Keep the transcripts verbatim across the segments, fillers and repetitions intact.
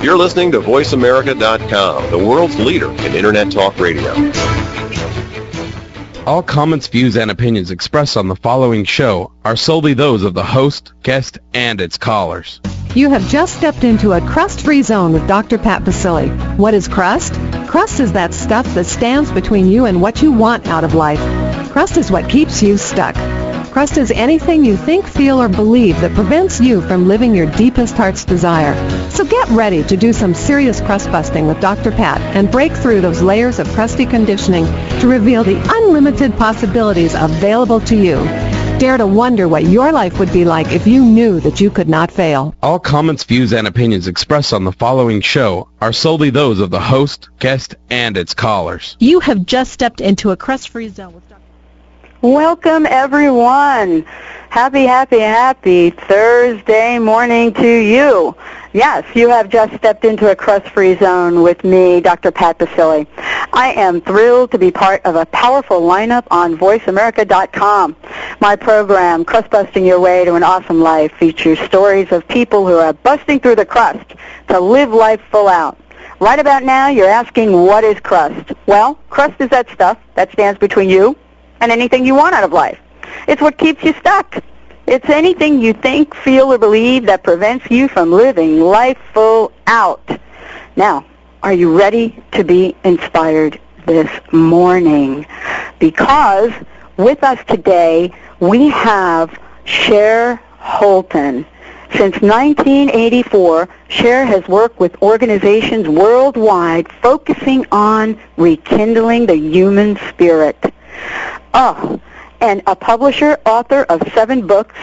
You're listening to voice america dot com, the world's leader in Internet talk radio. All comments, views, and opinions expressed on the following show are solely those of the host, guest, and its callers. You have just stepped into a crust-free zone with Doctor Pat Baccili. What is crust? Crust is that stuff that stands between you and what you want out of life. Crust is what keeps you stuck. Crust is anything you think, feel, or believe that prevents you from living your deepest heart's desire. So get ready to do some serious crust busting with Doctor Pat and break through those layers of crusty conditioning to reveal the unlimited possibilities available to you. Dare to wonder what your life would be like if you knew that you could not fail. All comments, views, and opinions expressed on the following show are solely those of the host, guest, and its callers. You have just stepped into a crust-free zone with Doctor Welcome, everyone. Happy, happy, happy Thursday morning to you. Yes, you have just stepped into a crust-free zone with me, Doctor Pat Baccili. I am thrilled to be part of a powerful lineup on voice america dot com. My program, Crust-Busting Your Way to an Awesome Life, features stories of people who are busting through the crust to live life full out. Right about now, you're asking, what is crust? Well, crust is that stuff that stands between you and anything you want out of life. It's what keeps you stuck. It's anything you think, feel, or believe that prevents you from living life full out. Now, are you ready to be inspired this morning? Because with us today, we have Cher Holton. Since nineteen eighty-four, Cher has worked with organizations worldwide focusing on rekindling the human spirit. Oh, and a publisher, author of seven books,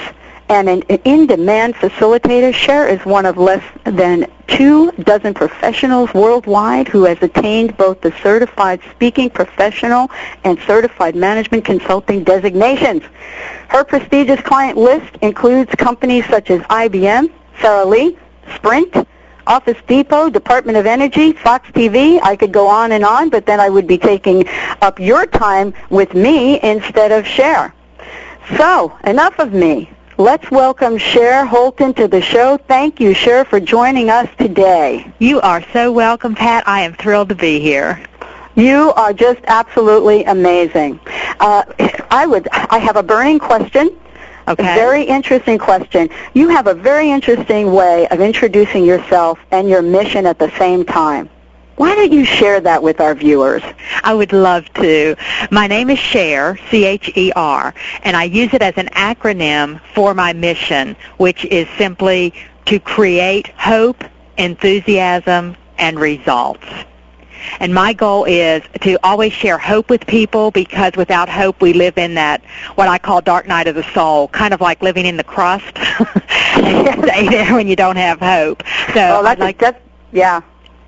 and an in-demand facilitator, Cher is one of less than two dozen professionals worldwide who has attained both the Certified Speaking Professional and Certified Management Consulting designations. Her prestigious client list includes companies such as I B M, Sara Lee, Sprint, Office Depot, Department of Energy, Fox T V. I could go on and on, but then I would be taking up your time with me instead of Cher. So, enough of me. Let's welcome Cher Holton to the show. Thank you, Cher, for joining us today. You are so welcome, Pat. I am thrilled to be here. You are just absolutely amazing. Uh, I would. I have a burning question. Okay. Very interesting question. You have a very interesting way of introducing yourself and your mission at the same time. Why don't you share that with our viewers? I would love to. My name is Cher, C H E R, and I use it as an acronym for my mission, which is simply to create hope, enthusiasm, and results. And my goal is to always share hope with people, because without hope we live in that, what I call, dark night of the soul, kind of like living in the crust. And you stay there when you don't have hope. So oh, that's, like, that's, yeah.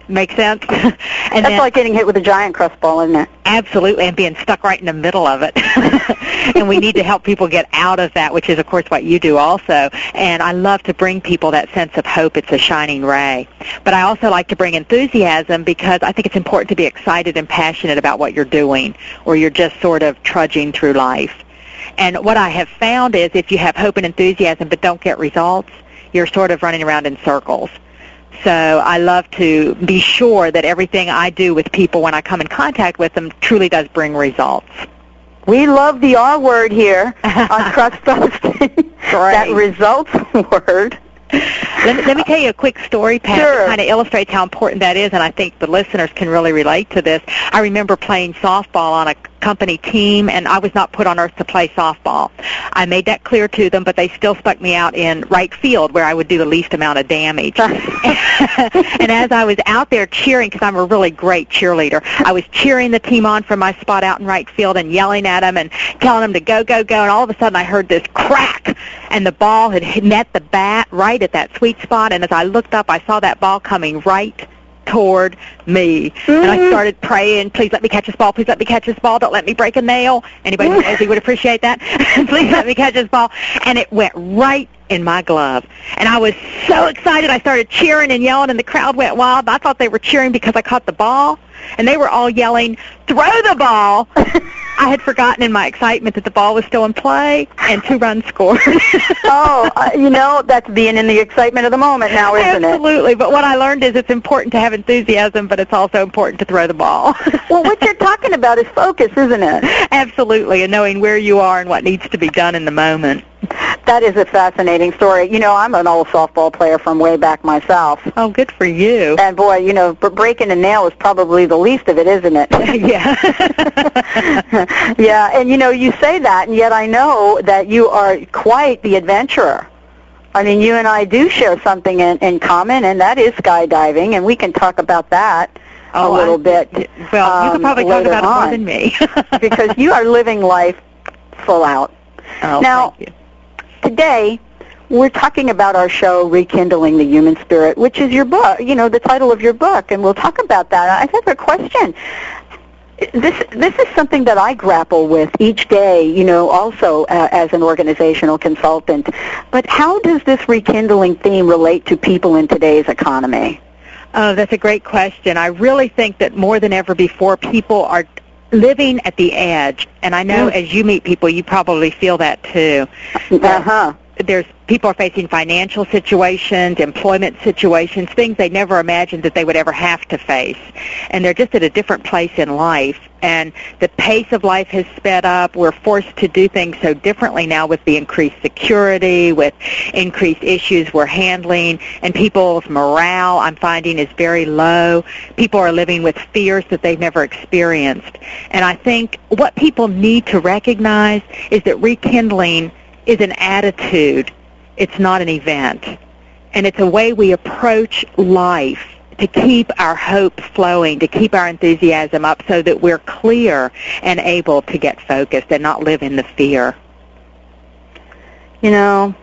Make sense? And that's then, like getting hit with a giant crust ball, isn't it? Absolutely, and being stuck right in the middle of it. And we need to help people get out of that, which is, of course, what you do also. And I love to bring people that sense of hope. It's a shining ray. But I also like to bring enthusiasm, because I think it's important to be excited and passionate about what you're doing, or you're just sort of trudging through life. And what I have found is, if you have hope and enthusiasm but don't get results, you're sort of running around in circles. So I love to be sure that everything I do with people when I come in contact with them truly does bring results. We love the R word here on Crust Busting, that results word. Let me, let me tell you a quick story, Pat, sure, that kind of illustrates how important that is, and I think the listeners can really relate to this. I remember playing softball on a company team, and I was not put on earth to play softball. I made that clear to them, but they still stuck me out in right field, where I would do the least amount of damage. And as I was out there cheering, because I'm a really great cheerleader, I was cheering the team on from my spot out in right field and yelling at them and telling them to go, go, go, and all of a sudden I heard this crack, and the ball had met the bat right at that sweet spot, and as I looked up, I saw that ball coming right toward me. Mm-hmm. And I started praying, please let me catch this ball, please let me catch this ball, don't let me break a nail. Anybody who knows, he would appreciate that. Please let me catch this ball. And it went right in my glove. And I was so excited, I started cheering and yelling, and the crowd went wild. I thought they were cheering because I caught the ball, and they were all yelling, "Throw the ball!" I had forgotten in my excitement that the ball was still in play, and two runs scored. oh, uh, you know, that's being in the excitement of the moment now, isn't Absolutely. it? Absolutely, but what I learned is it's important to have enthusiasm, but it's also important to throw the ball. Well, what you're talking about is focus, isn't it? Absolutely, and knowing where you are and what needs to be done in the moment. That is a fascinating story. You know, I'm an old softball player from way back myself. Oh, good for you. And, boy, you know, breaking a nail is probably the least of it, isn't it? yeah. yeah, and, you know, you say that, and yet I know that you are quite the adventurer. I mean, you and I do share something in, in common, and that is skydiving, and we can talk about that. Oh, a little I, bit. Well, um, you could probably talk about it more than me. Because you are living life full out. Oh, now, thank you. Today, we're talking about our show, Rekindling the Human Spirit, which is your book, you know, the title of your book, and we'll talk about that. I have a question. This this is something that I grapple with each day, you know, also uh, as an organizational consultant. But how does this rekindling theme relate to people in today's economy? Oh, that's a great question. I really think that more than ever before, people are living at the edge. And I know as you meet people, you probably feel that too. Uh-huh. There's people are facing financial situations, employment situations, things they never imagined that they would ever have to face. And they're just at a different place in life. And the pace of life has sped up. We're forced to do things so differently now with the increased security, with increased issues we're handling, and people's morale, I'm finding, is very low. People are living with fears that they've never experienced. And I think what people need to recognize is that rekindling is an attitude. It's not an event. And it's a way we approach life to keep our hope flowing, to keep our enthusiasm up so that we're clear and able to get focused and not live in the fear. You know,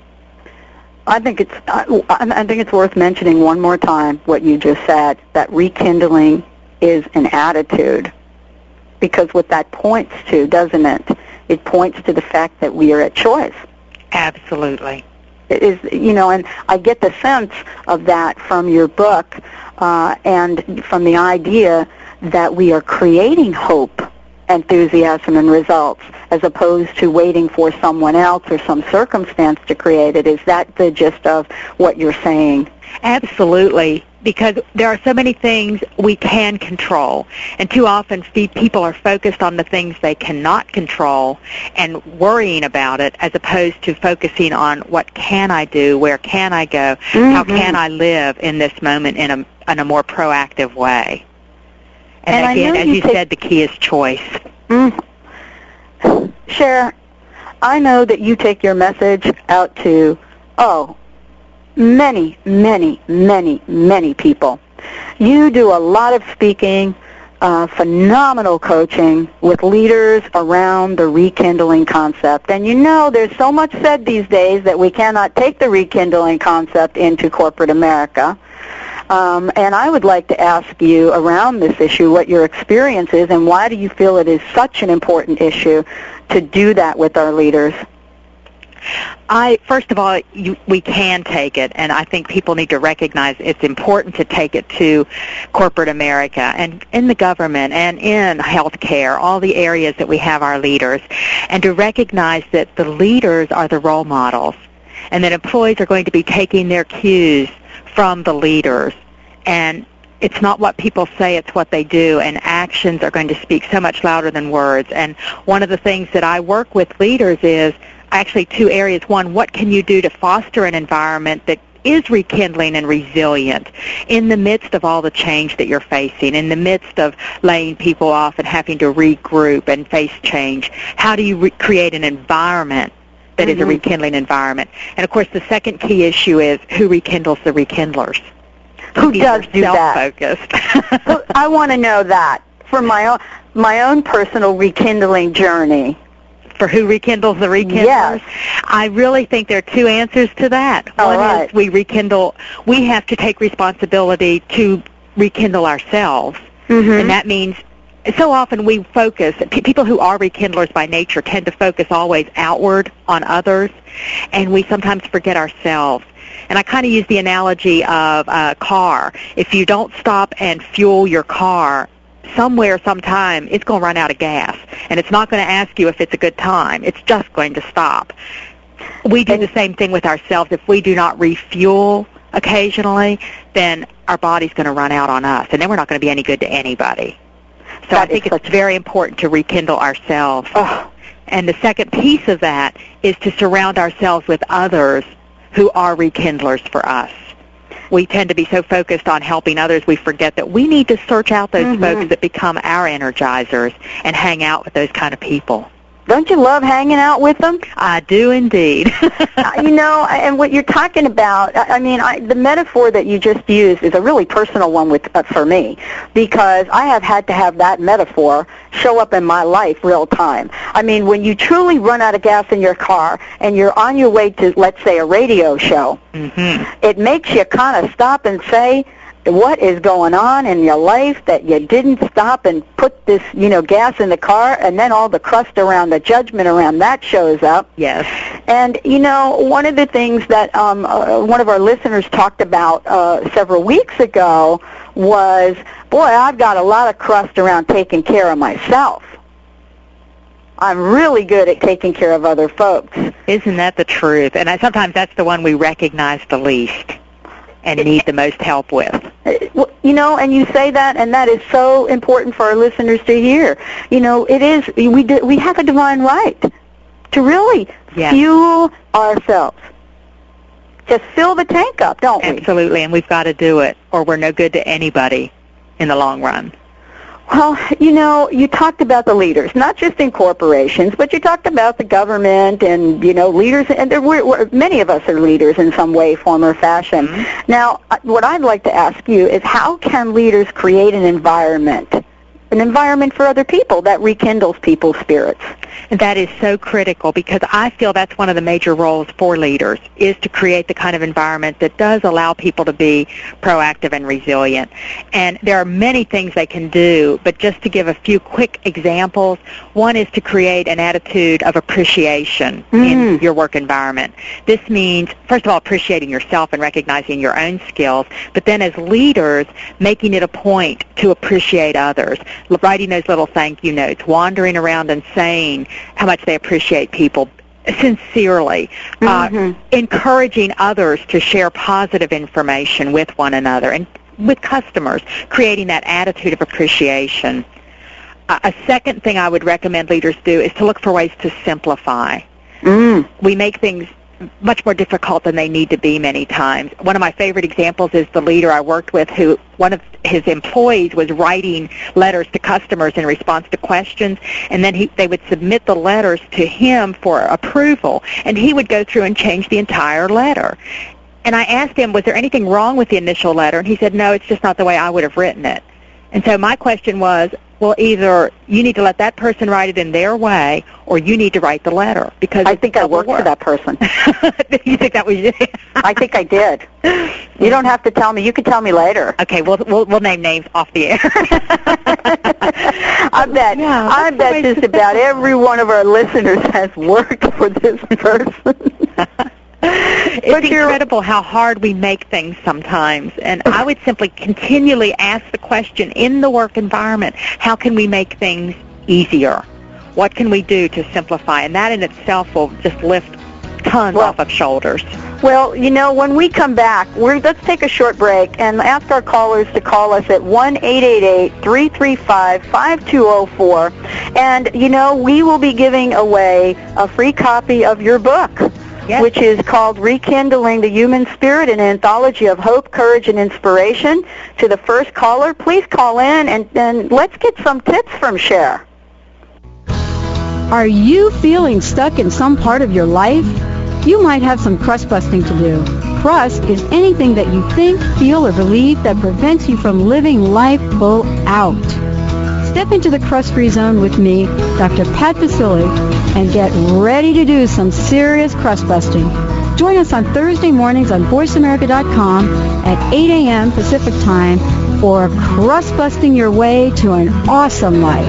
I think it's I, I think it's worth mentioning one more time what you just said, that rekindling is an attitude, because what that points to, doesn't it? It points to the fact that we are at choice. Absolutely. It is, you know, and I get the sense of that from your book uh, and from the idea that we are creating hope, enthusiasm, and results as opposed to waiting for someone else or some circumstance to create it. Is that the gist of what you're saying? Absolutely. Because there are so many things we can control, and too often people are focused on the things they cannot control and worrying about it as opposed to focusing on what can I do, where can I go, mm-hmm. how can I live in this moment in a, in a more proactive way. And, and again, as you, you take... said, the key is choice. Mm. Cher, I know that you take your message out to, oh, many, many, many, many people. You do a lot of speaking, uh, phenomenal coaching with leaders around the rekindling concept. And you know, there's so much said these days that we cannot take the rekindling concept into corporate America. Um, and I would like to ask you around this issue what your experience is and why do you feel it is such an important issue to do that with our leaders? I, first of all, you, we can take it, and I think people need to recognize it's important to take it to corporate America and in the government and in healthcare, all the areas that we have our leaders, and to recognize that the leaders are the role models and that employees are going to be taking their cues from the leaders. And it's not what people say, it's what they do, and actions are going to speak so much louder than words. And one of the things that I work with leaders is actually two areas. One, what can you do to foster an environment that is rekindling and resilient in the midst of all the change that you're facing, in the midst of laying people off and having to regroup and face change? How do you re- create an environment that mm-hmm. is a rekindling environment? And, of course, the second key issue is who rekindles the rekindlers? Who does do that? Self-focused. Well, I want to know that for my own, my own personal rekindling journey. For who rekindles the rekindlers? Yes. I really think there are two answers to that. All One right. is we rekindle, we have to take responsibility to rekindle ourselves. Mm-hmm. And that means so often we focus, p- people who are rekindlers by nature tend to focus always outward on others, and we sometimes forget ourselves. And I kind of use the analogy of a car. If you don't stop and fuel your car, somewhere, sometime, it's going to run out of gas. And it's not going to ask you if it's a good time. It's just going to stop. We do the same thing with ourselves. If we do not refuel occasionally, then our body's going to run out on us, and then we're not going to be any good to anybody. So that I think it's very important to rekindle ourselves. Oh. And the second piece of that is to surround ourselves with others who are rekindlers for us. We tend to be so focused on helping others, we forget that we need to search out those mm-hmm. folks that become our energizers and hang out with those kind of people. Don't you love hanging out with them? I do indeed. You know, and what you're talking about, I mean, I, the metaphor that you just used is a really personal one with uh, for me, because I have had to have that metaphor show up in my life real time. I mean, when you truly run out of gas in your car and you're on your way to, let's say, a radio show, mm-hmm. it makes you kind of stop and say, what is going on in your life that you didn't stop and put this, you know, gas in the car, and then all the crust around the judgment around that shows up. Yes. And, you know, one of the things that um, uh, one of our listeners talked about uh, several weeks ago was, boy, I've got a lot of crust around taking care of myself. I'm really good at taking care of other folks. Isn't that the truth? And I, sometimes that's the one we recognize the least and need the most help with. You know, and you say that, and that is so important for our listeners to hear. You know, it is, we do, we have a divine right to really yes. fuel ourselves. Just fill the tank up, don't Absolutely. we? Absolutely, and we've got to do it, or we're no good to anybody in the long run. Well, you know, you talked about the leaders, not just in corporations, but you talked about the government and, you know, leaders. And there were, were, many of us are leaders in some way, form, or fashion. Mm-hmm. Now, what I'd like to ask you is, how can leaders create an environment, an environment for other people that rekindles people's spirits? And that is so critical, because I feel that's one of the major roles for leaders, is to create the kind of environment that does allow people to be proactive and resilient. And there are many things they can do, but just to give a few quick examples, one is to create an attitude of appreciation mm-hmm. in your work environment. This means, first of all, appreciating yourself and recognizing your own skills, but then as leaders, making it a point to appreciate others. Writing those little thank you notes, wandering around and saying how much they appreciate people sincerely, mm-hmm. uh, encouraging others to share positive information with one another and with customers, creating that attitude of appreciation. Uh, a second thing I would recommend leaders do is to look for ways to simplify. Mm. We make things much more difficult than they need to be many times. One of my favorite examples is the leader I worked with who, one of his employees was writing letters to customers in response to questions, and then he, they would submit the letters to him for approval, and he would go through and change the entire letter. And I asked him, was there anything wrong with the initial letter? And he said, no, it's just not the way I would have written it. And so my question was, well, either you need to let that person write it in their way, or you need to write the letter. Because I think I worked work. for that person. You think that was you? I think I did. You don't have to tell me. You can tell me later. Okay, we'll we'll, we'll name names off the air. I bet. Yeah, I bet just about every one of our listeners has worked for this person. It's but incredible how hard we make things sometimes, and I would simply continually ask the question in the work environment, how can we make things easier? What can we do to simplify? And that in itself will just lift tons well, off of shoulders. Well, you know, when we come back, we're, let's take a short break and ask our callers to call us at one eight eight eight, three three five, five two zero four, and, you know, we will be giving away a free copy of your book. Yes. Which is called Rekindling the Human Spirit, an anthology of hope, courage, and inspiration. To the first caller, please call in, and, and let's get some tips from Cher. Are you feeling stuck in some part of your life? You might have some crust busting to do. Crust is anything that you think, feel, or believe that prevents you from living life full out. Step into the crust-free zone with me, Doctor Pat Baccili, and get ready to do some serious crust-busting. Join us on Thursday mornings on voice america dot com at eight a.m. Pacific Time for Crust-Busting Your Way to an Awesome Life.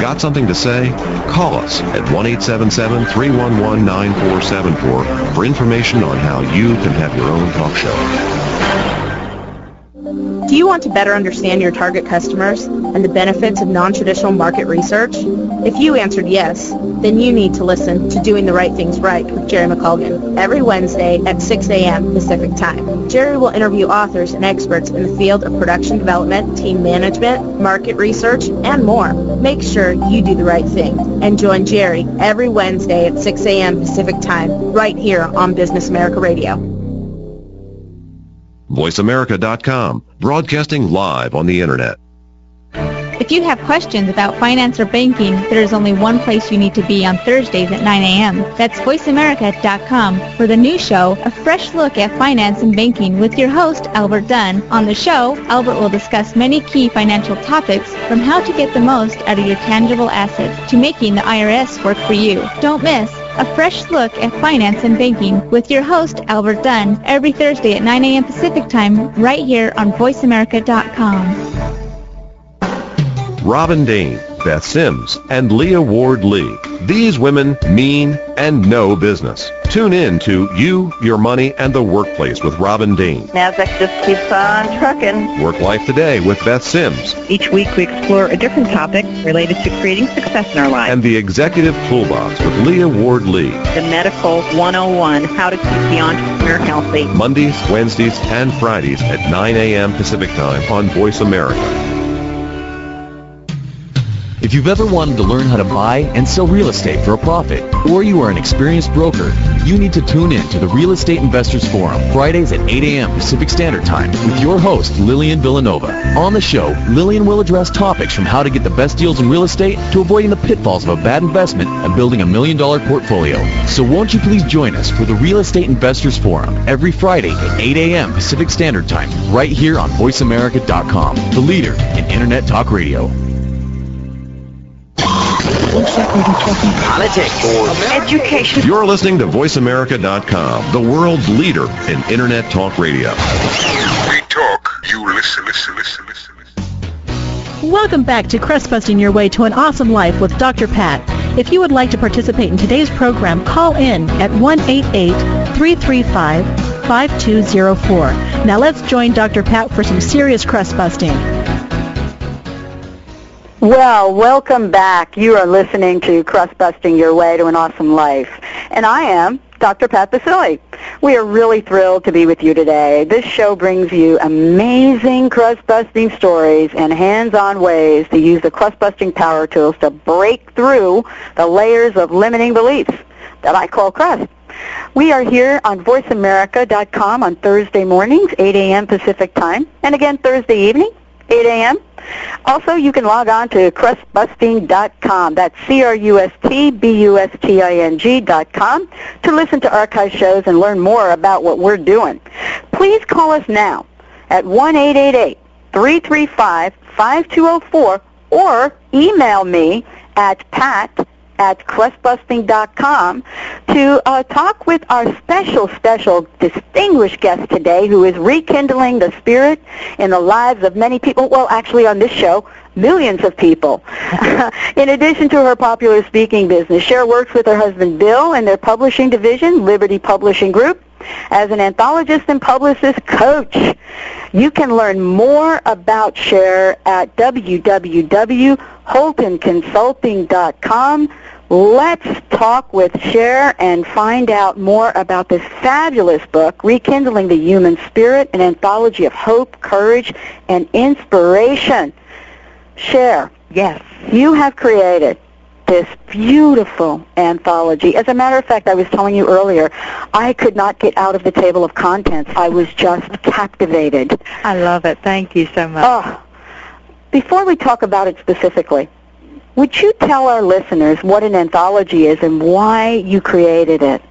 Got something to say? Call us at one eight seven seven, three one one, nine four seven four for information on how you can have your own talk show. Do you want to better understand your target customers and the benefits of non-traditional market research? If you answered yes, then you need to listen to Doing the Right Things Right with Jerry McColgan every Wednesday at six a.m. Pacific Time. Jerry will interview authors and experts in the field of production development, team management, market research, and more. Make sure you do the right thing and join Jerry every Wednesday at six a.m. Pacific Time right here on Business America Radio. voice america dot com, broadcasting live on the internet. If you have questions about finance or banking, there is only one place you need to be on Thursdays at nine a.m. That's voice america dot com for the new show, A Fresh Look at Finance and Banking with your host, Albert Dunn. On the show, Albert will discuss many key financial topics, from how to get the most out of your tangible assets to making the I R S work for you. Don't miss A Fresh Look at Finance and Banking with your host, Albert Dunn, every Thursday at nine a.m. Pacific Time, right here on voice america dot com. Robin Dane, Beth Sims, and Leah Ward Lee. These women mean and know business. Tune in to You, Your Money, and the Workplace with Robin Dane. NASDAQ just keeps on trucking. Work Life Today with Beth Sims. Each week we explore a different topic related to creating success in our lives. And the Executive Toolbox with Leah Ward Lee. The Medical one oh one, how to keep the entrepreneur healthy. Mondays, Wednesdays, and Fridays at nine a.m. Pacific Time on Voice America. If you've ever wanted to learn how to buy and sell real estate for a profit, or you are an experienced broker, you need to tune in to the Real Estate Investors Forum, Fridays at eight a.m. Pacific Standard Time, with your host, Lillian Villanova. On the show, Lillian will address topics from how to get the best deals in real estate to avoiding the pitfalls of a bad investment and building a million-dollar portfolio. So won't you please join us for the Real Estate Investors Forum every Friday at eight a.m. Pacific Standard Time, right here on voice america dot com, the leader in Internet Talk Radio. Politics, education. You're listening to voice america dot com, the world's leader in Internet Talk Radio. We talk, you listen, listen, listen, listen, listen. Welcome back to Crust-Busting Your Way to an Awesome Life with Doctor Pat. If you would like to participate in today's program, call in at one eight eight, three three five, five two zero four. Now let's join Doctor Pat for some serious crust-busting. Well, welcome back. You are listening to Crust-Busting Your Way to an Awesome Life. And I am Doctor Pat Baccili. We are really thrilled to be with you today. This show brings you amazing crust-busting stories and hands-on ways to use the crust-busting power tools to break through the layers of limiting beliefs that I call crust. We are here on voice america dot com on Thursday mornings, eight a.m. Pacific Time, and again Thursday evening, eight a.m. Also, you can log on to crust busting dot com. That's C R U S T B U S T I N G dot com to listen to archive shows and learn more about what we're doing. Please call us now at one eight eight eight, three three five, five two zero four or email me at pat at crust busting dot com to uh, talk with our special, special distinguished guest today, who is rekindling the spirit in the lives of many people, well, actually on this show, millions of people. In addition to her popular speaking business, Cher works with her husband Bill in their publishing division, Liberty Publishing Group, as an anthologist and publicist coach. You can learn more about Cher at w w w dot holton consulting dot com. Let's talk with Cher and find out more about this fabulous book, Rekindling the Human Spirit, an anthology of hope, courage, and inspiration. Cher, yes, you have created this beautiful anthology. As a matter of fact, I was telling you earlier, I could not get out of the table of contents. I was just captivated. I love it. Thank you so much. Oh, before we talk about it specifically, would you tell our listeners what an anthology is and why you created it?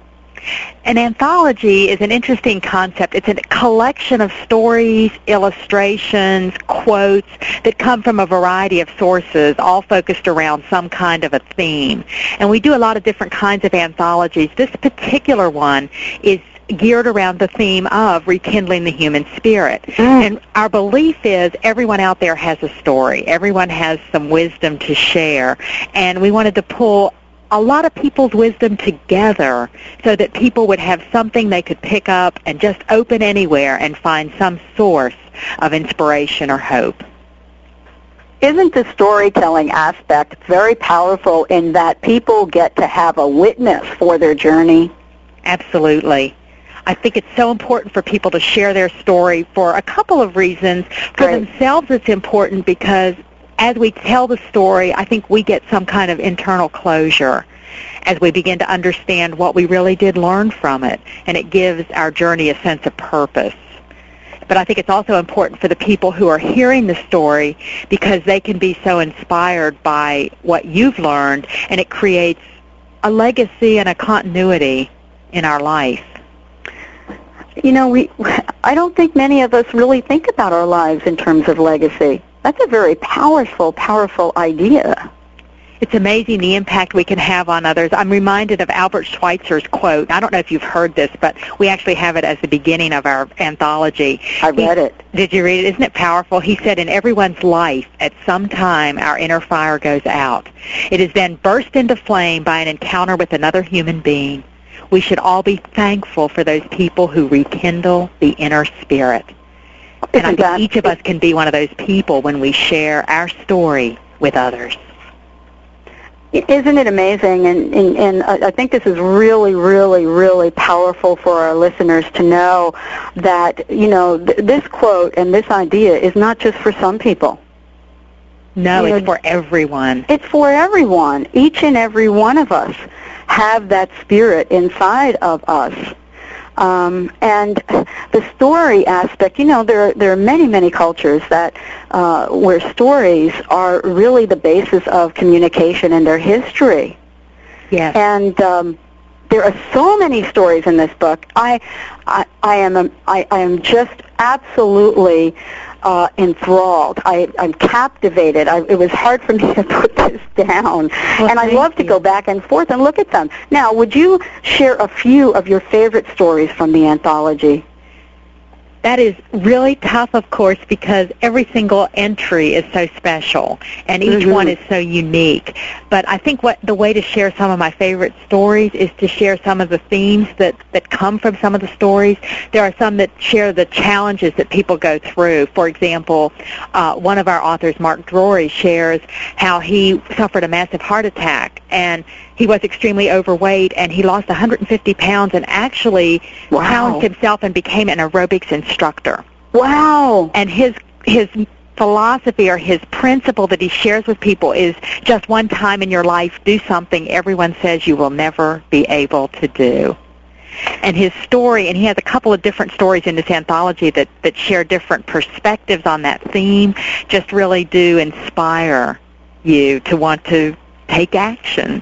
An anthology is an interesting concept. It's a collection of stories, illustrations, quotes that come from a variety of sources, all focused around some kind of a theme. And we do a lot of different kinds of anthologies. This particular one is geared around the theme of rekindling the human spirit. Mm. And our belief is everyone out there has a story. Everyone has some wisdom to share. And we wanted to pull a lot of people's wisdom together so that people would have something they could pick up and just open anywhere and find some source of inspiration or hope. Isn't the storytelling aspect very powerful in that people get to have a witness for their journey? Absolutely. I think it's so important for people to share their story for a couple of reasons. For Great. Themselves, it's important because as we tell the story, I think we get some kind of internal closure as we begin to understand what we really did learn from it, and it gives our journey a sense of purpose. But I think it's also important for the people who are hearing the story because they can be so inspired by what you've learned, and it creates a legacy and a continuity in our life. You know, we I don't think many of us really think about our lives in terms of legacy. That's a very powerful, powerful idea. It's amazing the impact we can have on others. I'm reminded of Albert Schweitzer's quote. I don't know if you've heard this, but we actually have it as the beginning of our anthology. I read he, it. Did you read it? Isn't it powerful? He said, in everyone's life, at some time, our inner fire goes out. It is then burst into flame by an encounter with another human being. We should all be thankful for those people who rekindle the inner spirit. And I think each of us can be one of those people when we share our story with others. Isn't it amazing? And, and, and I think this is really, really, really powerful for our listeners to know that, you know, th- this quote and this idea is not just for some people. No, you it's know, for everyone. It's for everyone. Each and every one of us have that spirit inside of us. Um, and the story aspect, you know, there, there are many, many cultures that uh, where stories are really the basis of communication and their history. Yes. And um, there are so many stories in this book. I, I, I am, a, I, I am just absolutely uh, enthralled. I, I'm captivated. I, it was hard for me to put this down, well, and I love to you. go back and forth and look at them. Now, would you share a few of your favorite stories from the anthology? That is really tough, of course, because every single entry is so special, and each mm-hmm. one is so unique. But I think what the way to share some of my favorite stories is to share some of the themes that, that come from some of the stories. There are some that share the challenges that people go through. For example, uh, one of our authors, Mark Drory, shares how he suffered a massive heart attack, and he was extremely overweight, and he lost one hundred fifty pounds and actually wow. challenged himself and became an aerobics instructor. Wow. And his his philosophy or his principle that he shares with people is just one time in your life, do something everyone says you will never be able to do. And his story, and he has a couple of different stories in this anthology that, that share different perspectives on that theme, just really do inspire you to want to take action.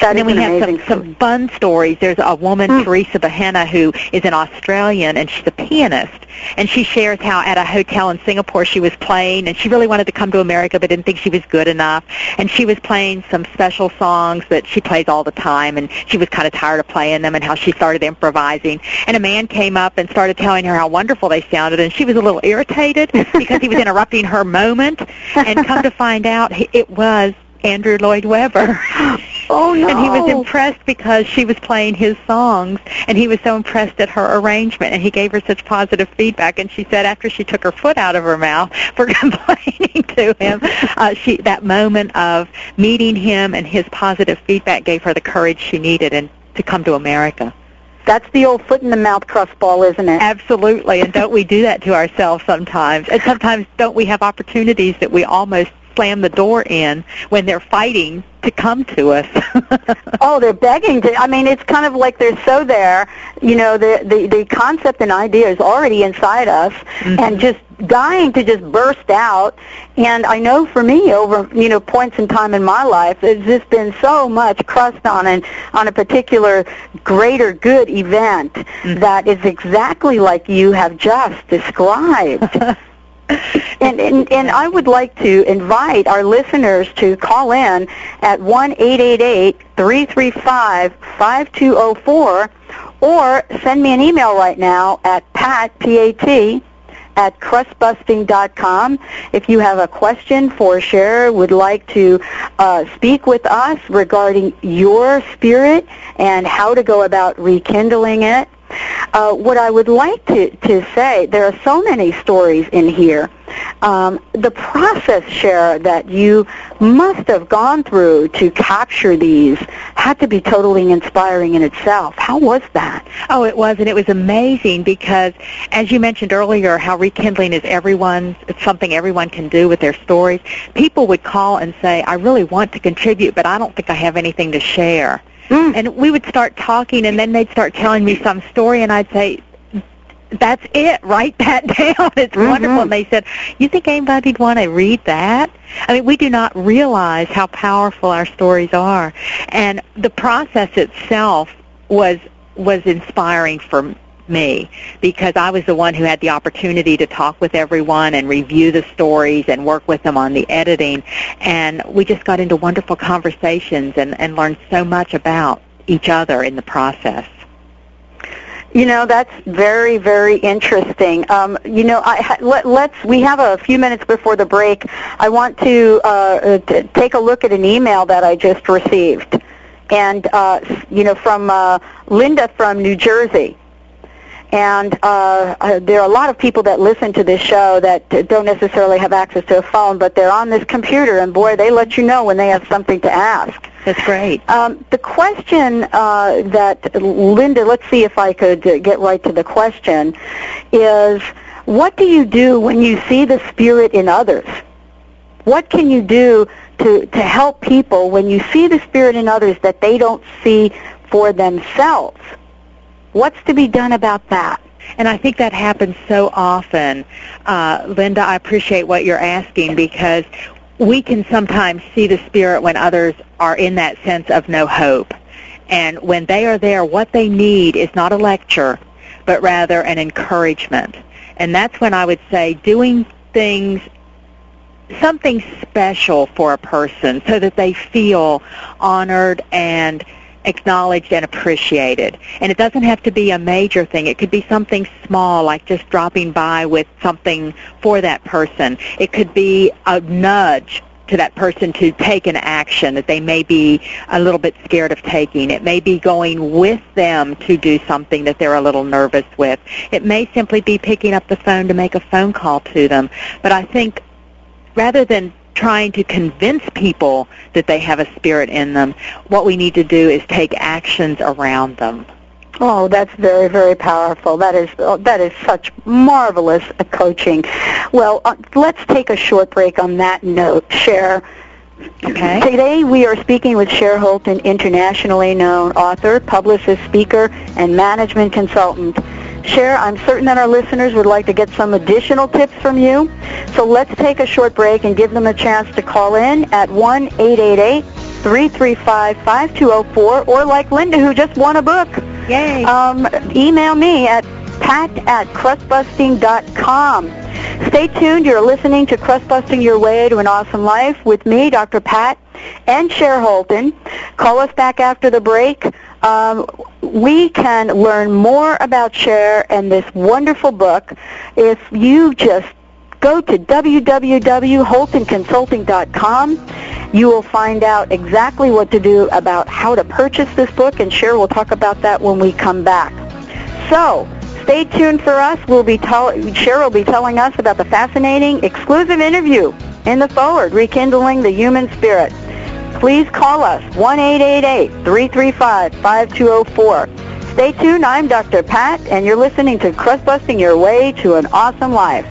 That and then we have some, some fun stories. There's a woman, mm. Teresa Bahena, who is an Australian, and she's a pianist. And she shares how at a hotel in Singapore she was playing, and she really wanted to come to America but didn't think she was good enough. And she was playing some special songs that she plays all the time, and she was kind of tired of playing them and how she started improvising. And a man came up and started telling her how wonderful they sounded, and she was a little irritated because he was interrupting her moment. And come to find out, it was Andrew Lloyd Webber. Oh, no. And he was impressed because she was playing his songs, and he was so impressed at her arrangement, and he gave her such positive feedback. And she said after she took her foot out of her mouth for complaining to him, uh, she, that moment of meeting him and his positive feedback gave her the courage she needed and to come to America. That's the old foot-in-the-mouth crust ball, isn't it? Absolutely, and don't we do that to ourselves sometimes? And sometimes don't we have opportunities that we almost slam the door in when they're fighting to come to us? Oh, they're begging to. I mean, it's kind of like they're so there. You know, the the, the concept and idea is already inside us, mm-hmm. and just dying to just burst out. And I know for me, over you know points in time in my life, there's just been so much crust on an on a particular greater good event mm-hmm. that is exactly like you have just described. And, and and I would like to invite our listeners to call in at one eight eight eight, three three five, five two zero four or send me an email right now at pat, P A T, at crust busting dot com. If you have a question for Cher, would like to uh, speak with us regarding your spirit and how to go about rekindling it, Uh, what I would like to, to say, there are so many stories in here. Um, the process, Cher, that you must have gone through to capture these had to be totally inspiring in itself. How was that? Oh, it was, and it was amazing because, as you mentioned earlier, how rekindling is everyone's, it's something everyone can do with their stories. People would call and say, I really want to contribute, but I don't think I have anything to share. Mm. And we would start talking, and then they'd start telling me some story, and I'd say, that's it, write that down. It's mm-hmm. wonderful. And they said, you think anybody'd want to read that? I mean, we do not realize how powerful our stories are. And the process itself was was inspiring for me. me because I was the one who had the opportunity to talk with everyone and review the stories and work with them on the editing, and we just got into wonderful conversations and, and learned so much about each other in the process. You know, that's very, very interesting. Um, you know, I, let, let's, we have a few minutes before the break. I want to, uh, to take a look at an email that I just received, and, uh, you know, from uh, Linda from New Jersey. And uh, there are a lot of people that listen to this show that don't necessarily have access to a phone, but they're on this computer, and boy, they let you know when they have something to ask. That's great. Um, the question uh, that Linda, let's see if I could get right to the question, is what do you do when you see the spirit in others? What can you do to, to help people when you see the spirit in others that they don't see for themselves? What's to be done about that? And I think that happens so often. Uh, Linda, I appreciate what you're asking because we can sometimes see the spirit when others are in that sense of no hope. And when they are there, what they need is not a lecture, but rather an encouragement. And that's when I would say doing things, something special for a person so that they feel honored and acknowledged and appreciated. And it doesn't have to be a major thing. It could be something small, like just dropping by with something for that person. It could be a nudge to that person to take an action that they may be a little bit scared of taking. It may be going with them to do something that they're a little nervous with. It may simply be picking up the phone to make a phone call to them. But I think rather than trying to convince people that they have a spirit in them, what we need to do is take actions around them. Oh, that's very, very powerful. That is that is such marvelous coaching. Well, uh, let's take a short break on that note, Cher. Okay. Today we are speaking with Cher Holton, internationally known author, publicist, speaker, and management consultant. Cher, I'm certain that our listeners would like to get some additional tips from you, so let's take a short break and give them a chance to call in at one eight eight eight, three three five, five two zero four, or like Linda, who just won a book. Yay. Um, email me at pat at crust busting dot com. Stay tuned. You're listening to Crust-Busting Your Way to an Awesome Life with me, Doctor Pat, and Cher Holton. Call us back after the break. Um, we can learn more about Cher and this wonderful book if you just go to w w w dot holton consulting dot com. You will find out exactly what to do about how to purchase this book, and Cher will talk about that when we come back. So stay tuned for us. We'll be tell- Cher will be telling us about the fascinating exclusive interview in the forward, Rekindling the Human Spirit. Please call us, one eight eight eight, three three five, five two zero four. Stay tuned. I'm Doctor Pat, and you're listening to Crust-Busting Your Way to an Awesome Life.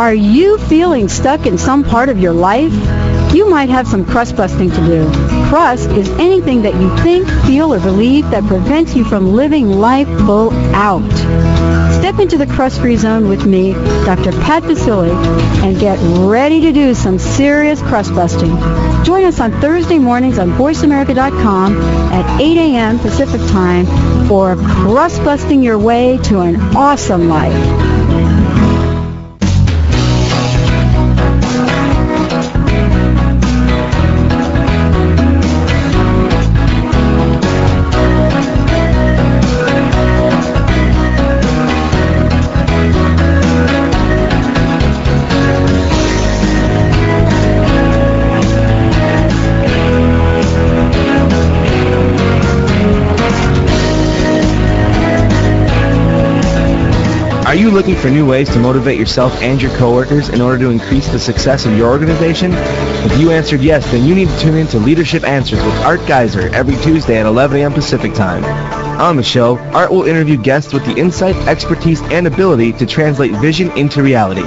Are you feeling stuck in some part of your life? You might have some crust busting to do. Crust is anything that you think, feel, or believe that prevents you from living life full out. Step into the crust-free zone with me, Doctor Pat Baccili, and get ready to do some serious crust busting. Join us on Thursday mornings on voice america dot com at eight a.m. Pacific Time for Crust Busting Your Way to an Awesome Life. Are you looking for new ways to motivate yourself and your coworkers in order to increase the success of your organization? If you answered yes, then you need to tune in to Leadership Answers with Art Geiser every Tuesday at eleven a.m. Pacific Time. On the show, Art will interview guests with the insight, expertise, and ability to translate vision into reality.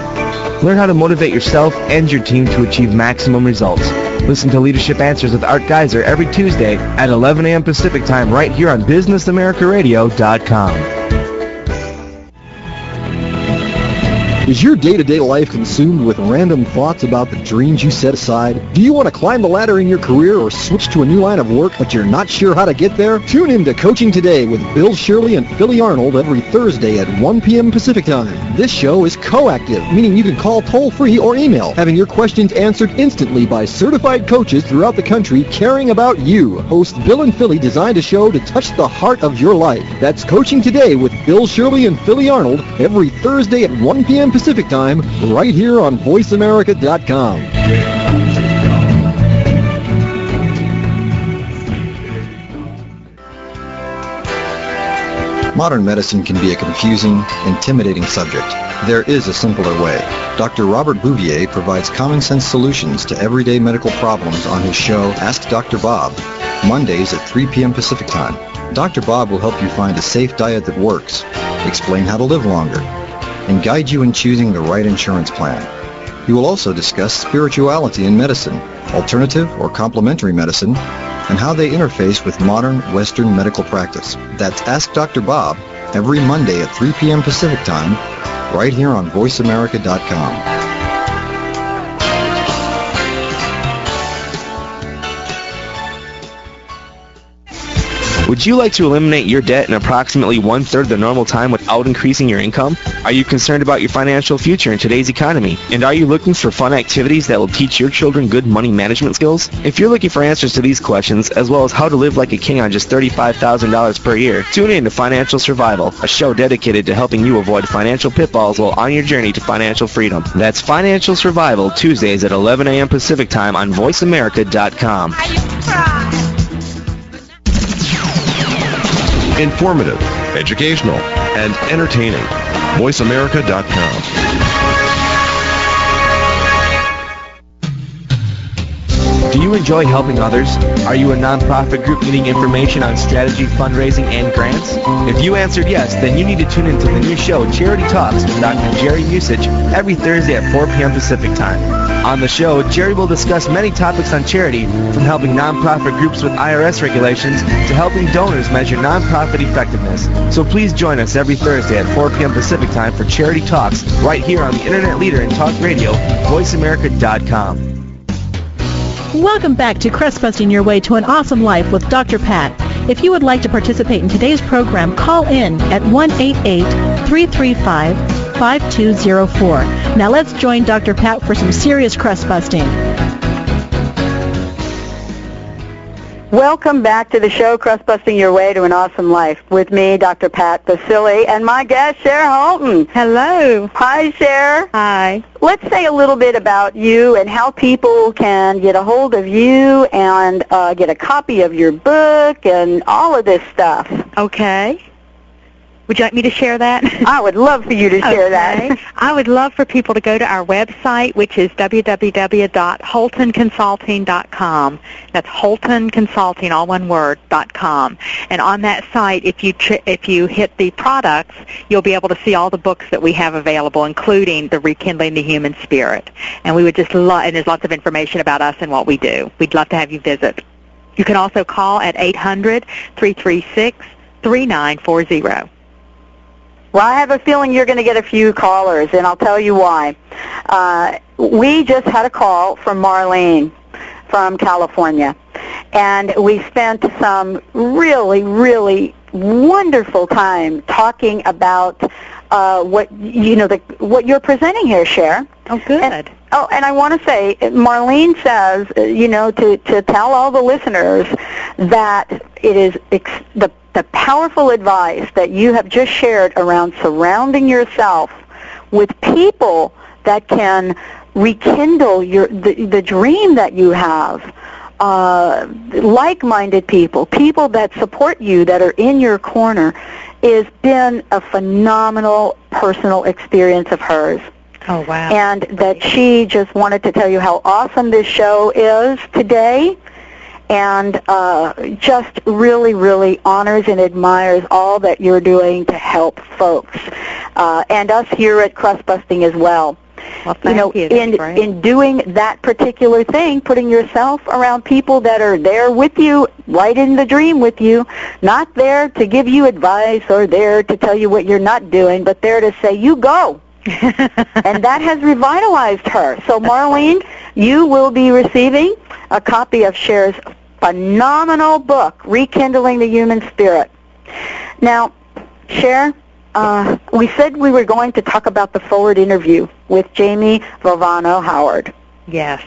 Learn how to motivate yourself and your team to achieve maximum results. Listen to Leadership Answers with Art Geiser every Tuesday at eleven a.m. Pacific Time right here on Business America Radio dot com. Is your day-to-day life consumed with random thoughts about the dreams you set aside? Do you want to climb the ladder in your career or switch to a new line of work, but you're not sure how to get there? Tune in to Coaching Today with Bill Shirley and Philly Arnold every Thursday at one p.m. Pacific Time. This show is co-active, meaning you can call toll-free or email, having your questions answered instantly by certified coaches throughout the country caring about you. Hosts Bill and Philly designed a show to touch the heart of your life. That's Coaching Today with Bill Shirley and Philly Arnold every Thursday at one p.m. Pacific Time, right here on Voice America dot com. Modern medicine can be a confusing, intimidating subject. There is a simpler way. Doctor Robert Bouvier provides common-sense solutions to everyday medical problems on his show, Ask Doctor Bob, Mondays at three p.m. Pacific Time. Doctor Bob will help you find a safe diet that works, explain how to live longer, and guide you in choosing the right insurance plan. He will also discuss spirituality in medicine, alternative or complementary medicine, and how they interface with modern Western medical practice. That's Ask Doctor Bob every Monday at three p.m. Pacific Time, right here on Voice America dot com. Would you like to eliminate your debt in approximately one-third the normal time without increasing your income? Are you concerned about your financial future in today's economy? And are you looking for fun activities that will teach your children good money management skills? If you're looking for answers to these questions, as well as how to live like a king on just thirty-five thousand dollars per year, tune in to Financial Survival, a show dedicated to helping you avoid financial pitfalls while on your journey to financial freedom. That's Financial Survival, Tuesdays at eleven a.m. Pacific Time on Voice America dot com. Informative, educational, and entertaining. Voice America dot com. Do you enjoy helping others? Are you a nonprofit group needing information on strategy, fundraising, and grants? If you answered yes, then you need to tune into the new show, Charity Talks, with Doctor Jerry Musich, every Thursday at four p.m. Pacific Time. On the show, Jerry will discuss many topics on charity, from helping nonprofit groups with I R S regulations to helping donors measure nonprofit effectiveness. So please join us every Thursday at four p.m. Pacific Time for Charity Talks, right here on the Internet leader in talk radio, Voice America dot com. Welcome back to Crust-Busting Your Way to an Awesome Life with Doctor Pat. If you would like to participate in today's program, call in at one eight eight, three three five, five two zero four. Now let's join Doctor Pat for some serious crust-busting. Welcome back to the show, Crust-Busting Your Way to an Awesome Life, with me, Doctor Pat Baccili, and my guest, Cher Holton. Hello. Hi, Cher. Hi. Let's say a little bit about you and how people can get a hold of you and uh, get a copy of your book and all of this stuff. Okay. Would you like me to share that? I would love for you to share okay. that. I would love for people to go to our website, which is w w w dot holton consulting dot com. That's Holton Consulting, all one word, .com. And on that site, if you tr- if you hit the products, you'll be able to see all the books that we have available, including the Rekindling the Human Spirit. And we would just love, and there's lots of information about us and what we do. We'd love to have you visit. You can also call at eight hundred, three three six, three nine four zero. Well, I have a feeling you're going to get a few callers, and I'll tell you why. Uh, we just had a call from Marlene from California, and we spent some really, really wonderful time talking about uh, what you know, the, what you're presenting here, Cher. Oh, good. And, oh, and I want to say, Marlene says, you know, to, to tell all the listeners that it is ex- the The powerful advice that you have just shared around surrounding yourself with people that can rekindle your the, the dream that you have uh, like-minded people, people that support you, that are in your corner, has been a phenomenal personal experience of hers. Oh, wow. And that she just wanted to tell you how awesome this show is today, and uh, just really, really honors and admires all that you're doing to help folks, uh, and us here at Crust-Busting as well. Well, thank you. Know, you. In, right. in doing that particular thing, putting yourself around people that are there with you, right in the dream with you, not there to give you advice or there to tell you what you're not doing, but there to say, you go. And that has revitalized her. So, Marlene, you will be receiving a copy of Cher's phenomenal book, Rekindling the Human Spirit. Now, Cher, uh, we said we were going to talk about the forward interview with Jamie Valvano Howard. Yes.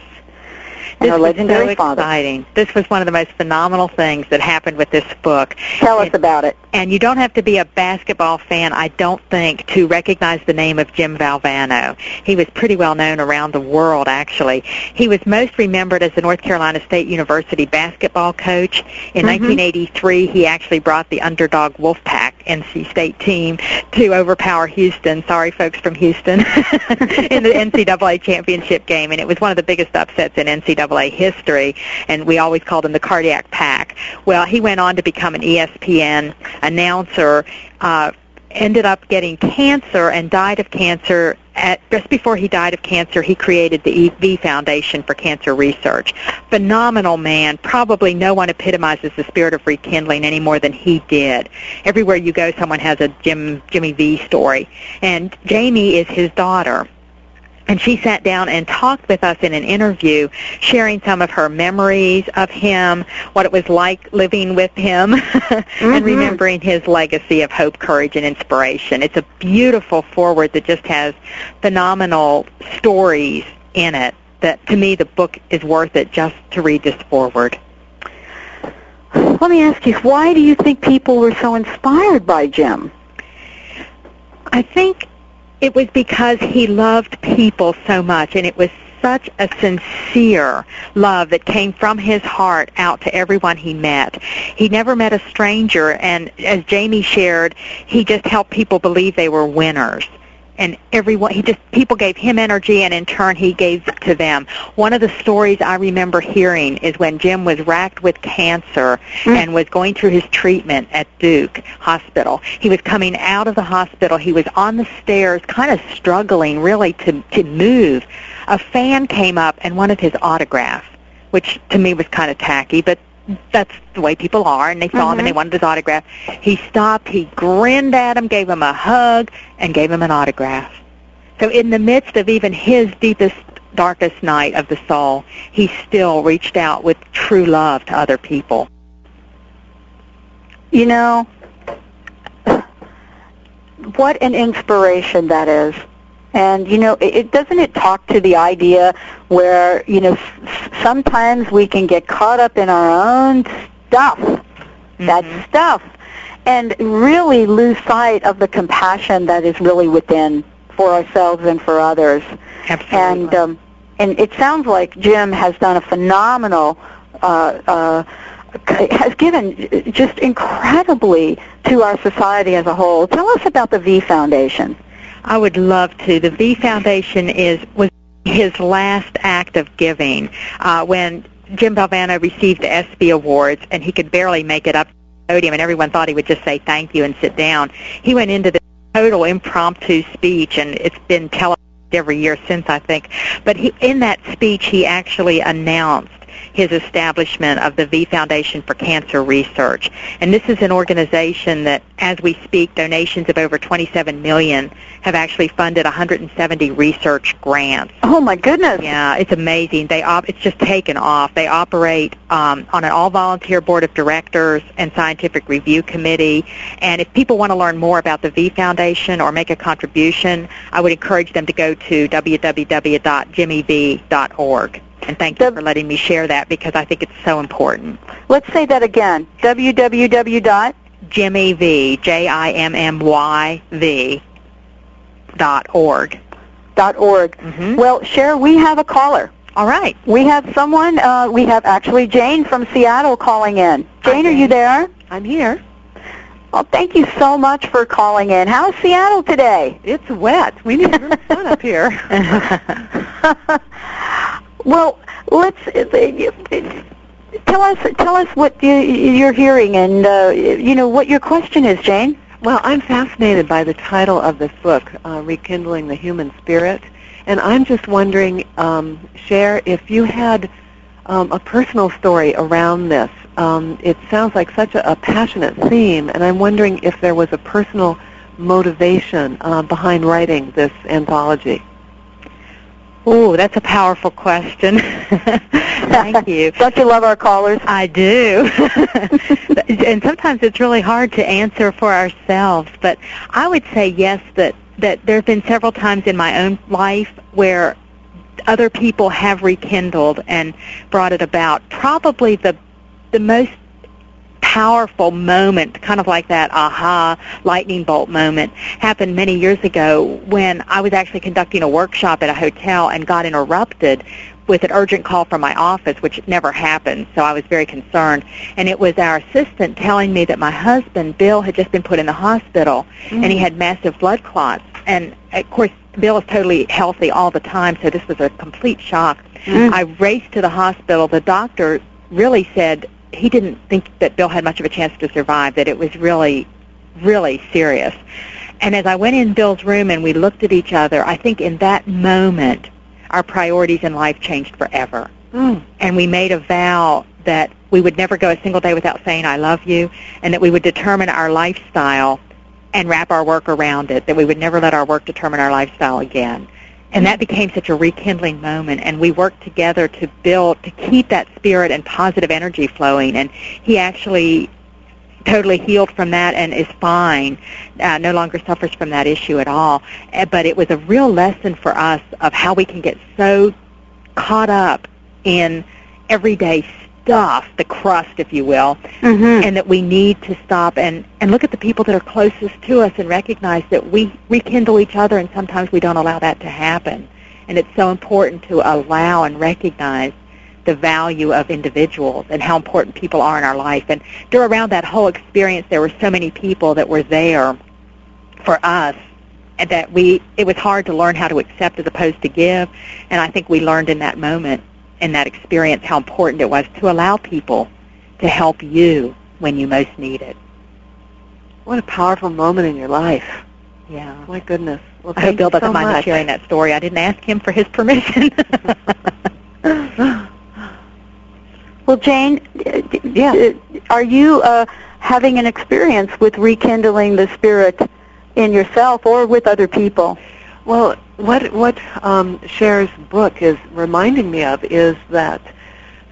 This her was so exciting. Father. This was one of the most phenomenal things that happened with this book. Tell and, us about it. And you don't have to be a basketball fan, I don't think, to recognize the name of Jim Valvano. He was pretty well known around the world, actually. He was most remembered as the North Carolina State University basketball coach. In mm-hmm. nineteen eighty-three, he actually brought the underdog Wolfpack N C State team to overpower Houston. Sorry, folks from Houston. In the N C double A championship game, and it was one of the biggest upsets in N C double A history, and we always called him the Cardiac Pack. Well, he went on to become an E S P N announcer, uh, ended up getting cancer and died of cancer. At, just before he died of cancer, he created the V Foundation for Cancer Research. Phenomenal man. Probably no one epitomizes the spirit of rekindling any more than he did. Everywhere you go, someone has a Jim, Jimmy V story. And Jamie is his daughter. And she sat down and talked with us in an interview, sharing some of her memories of him, what it was like living with him, mm-hmm. and remembering his legacy of hope, courage, and inspiration. It's a beautiful foreword that just has phenomenal stories in it that, to me, the book is worth it just to read this foreword. Let me ask you, why do you think people were so inspired by Jim? I think it was because he loved people so much, and it was such a sincere love that came from his heart out to everyone he met. He never met a stranger, and as Jamie shared, he just helped people believe they were winners. And everyone, he just, people gave him energy, and in turn he gave to them. One of the stories I remember hearing is when Jim was racked with cancer mm. and was going through his treatment at Duke Hospital. He was coming out of the hospital. He was on the stairs, kind of struggling really to, to move. A fan came up and wanted his autograph, which to me was kind of tacky, but that's the way people are, and they saw mm-hmm. him and they wanted his autograph. He stopped, he grinned at him, gave him a hug, and gave him an autograph. So in the midst of even his deepest, darkest night of the soul, he still reached out with true love to other people. You know, what an inspiration that is. And, you know, it doesn't it talk to the idea where, you know, sometimes we can get caught up in our own stuff, mm-hmm. that stuff, and really lose sight of the compassion that is really within for ourselves and for others. Absolutely. And, um, and it sounds like Jim has done a phenomenal, uh, uh, has given just incredibly to our society as a whole. Tell us about the V Foundation. I would love to. The V Foundation is was his last act of giving. Uh, when Jim Valvano received the E S P Y Awards, and he could barely make it up to the podium, and everyone thought he would just say thank you and sit down, he went into this total impromptu speech, and it's been televised every year since, I think. But he, in that speech, he actually announced his establishment of the V Foundation for Cancer Research. And this is an organization that, as we speak, donations of over twenty-seven million dollars have actually funded one hundred seventy research grants. Oh, my goodness. Yeah, it's amazing. They op- It's just taken off. They operate um, on an all-volunteer board of directors and scientific review committee. And if people want to learn more about the V Foundation or make a contribution, I would encourage them to go to w w w dot jimmy v dot org. And thank you for letting me share that, because I think it's so important. Let's say that again. w w w dot jimmy v dot org. Dot org. Mm-hmm. Well, Cher, we have a caller. All right. We have someone, uh, we have actually Jane from Seattle calling in. Jane, are you there? I'm here. Well, thank you so much for calling in. How's Seattle today? It's wet. We need some sun up here. Well, let's tell us tell us what you, you're hearing and uh, you know what your question is, Jane. Well, I'm fascinated by the title of this book, uh, Rekindling the Human Spirit, and I'm just wondering, um, Cher, if you had um, a personal story around this. Um, it sounds like such a, a passionate theme, and I'm wondering if there was a personal motivation uh, behind writing this anthology. Oh, that's a powerful question. Thank you. Don't you love our callers? I do. And sometimes it's really hard to answer for ourselves, but I would say yes, that, that there have been several times in my own life where other people have rekindled and brought it about. Probably the The most powerful moment, kind of like that aha lightning bolt moment, happened many years ago when I was actually conducting a workshop at a hotel and got interrupted with an urgent call from my office, which never happened, so I was very concerned. And it was our assistant telling me that my husband, Bill, had just been put in the hospital, mm-hmm. and he had massive blood clots. And, of course, Bill is totally healthy all the time, so this was a complete shock. Mm-hmm. I raced to the hospital. The doctor really said he didn't think that Bill had much of a chance to survive, that it was really, really serious. And as I went in Bill's room and we looked at each other, I think in that moment our priorities in life changed forever. Mm. And we made a vow that we would never go a single day without saying, I love you, and that we would determine our lifestyle and wrap our work around it, that we would never let our work determine our lifestyle again. And that became such a rekindling moment, and we worked together to build, to keep that spirit and positive energy flowing. And he actually totally healed from that and is fine, uh, no longer suffers from that issue at all. But it was a real lesson for us of how we can get so caught up in everyday stuff, the crust, if you will, mm-hmm. and that we need to stop and, and look at the people that are closest to us and recognize that we rekindle each other, and sometimes we don't allow that to happen. And it's so important to allow and recognize the value of individuals and how important people are in our life. And around that whole experience, there were so many people that were there for us, and that we it was hard to learn how to accept as opposed to give. And I think we learned in that moment, in that experience, how important it was to allow people to help you when you most need it. What a powerful moment in your life. Yeah. My goodness. Well, I hope Bill doesn't mind me sharing that story. I didn't ask him for his permission. Well, Jane, yeah. Are you uh, having an experience with rekindling the spirit in yourself or with other people? Well, what what um, Cher's book is reminding me of is that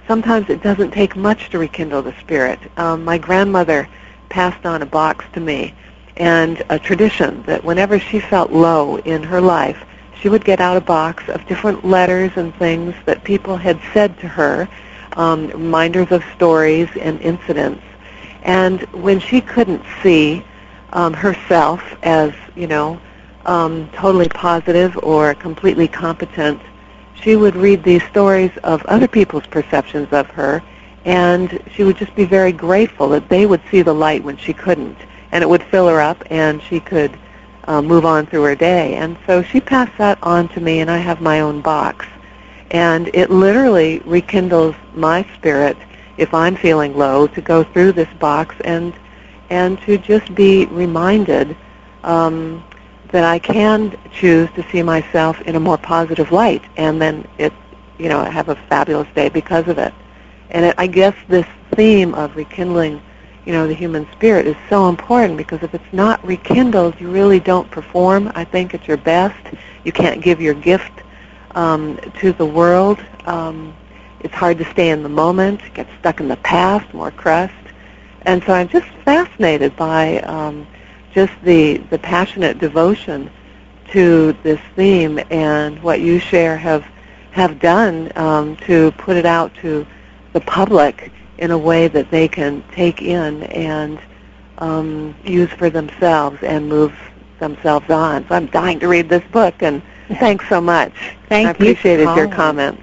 sometimes it doesn't take much to rekindle the spirit. Um, my grandmother passed on a box to me, and a tradition that whenever she felt low in her life, she would get out a box of different letters and things that people had said to her, um, reminders of stories and incidents. And when she couldn't see um, herself as, you know, Um, totally positive or completely competent, she would read these stories of other people's perceptions of her, and she would just be very grateful that they would see the light when she couldn't, and it would fill her up, and she could uh, move on through her day. And so she passed that on to me, and I have my own box, and it literally rekindles my spirit if I'm feeling low to go through this box and and to just be reminded um, that I can choose to see myself in a more positive light, and then it, you know, I have a fabulous day because of it. And it, I guess this theme of rekindling, you know, the human spirit is so important, because if it's not rekindled, you really don't perform, I think, at your best. You can't give your gift um, to the world. Um, it's hard to stay in the moment, get stuck in the past, more crust. And so I'm just fascinated by Um, just the, the passionate devotion to this theme and what you, Cher, have have done um, to put it out to the public in a way that they can take in and um, use for themselves and move themselves on. So I'm dying to read this book, and thanks so much. Thank you. I appreciated your comments.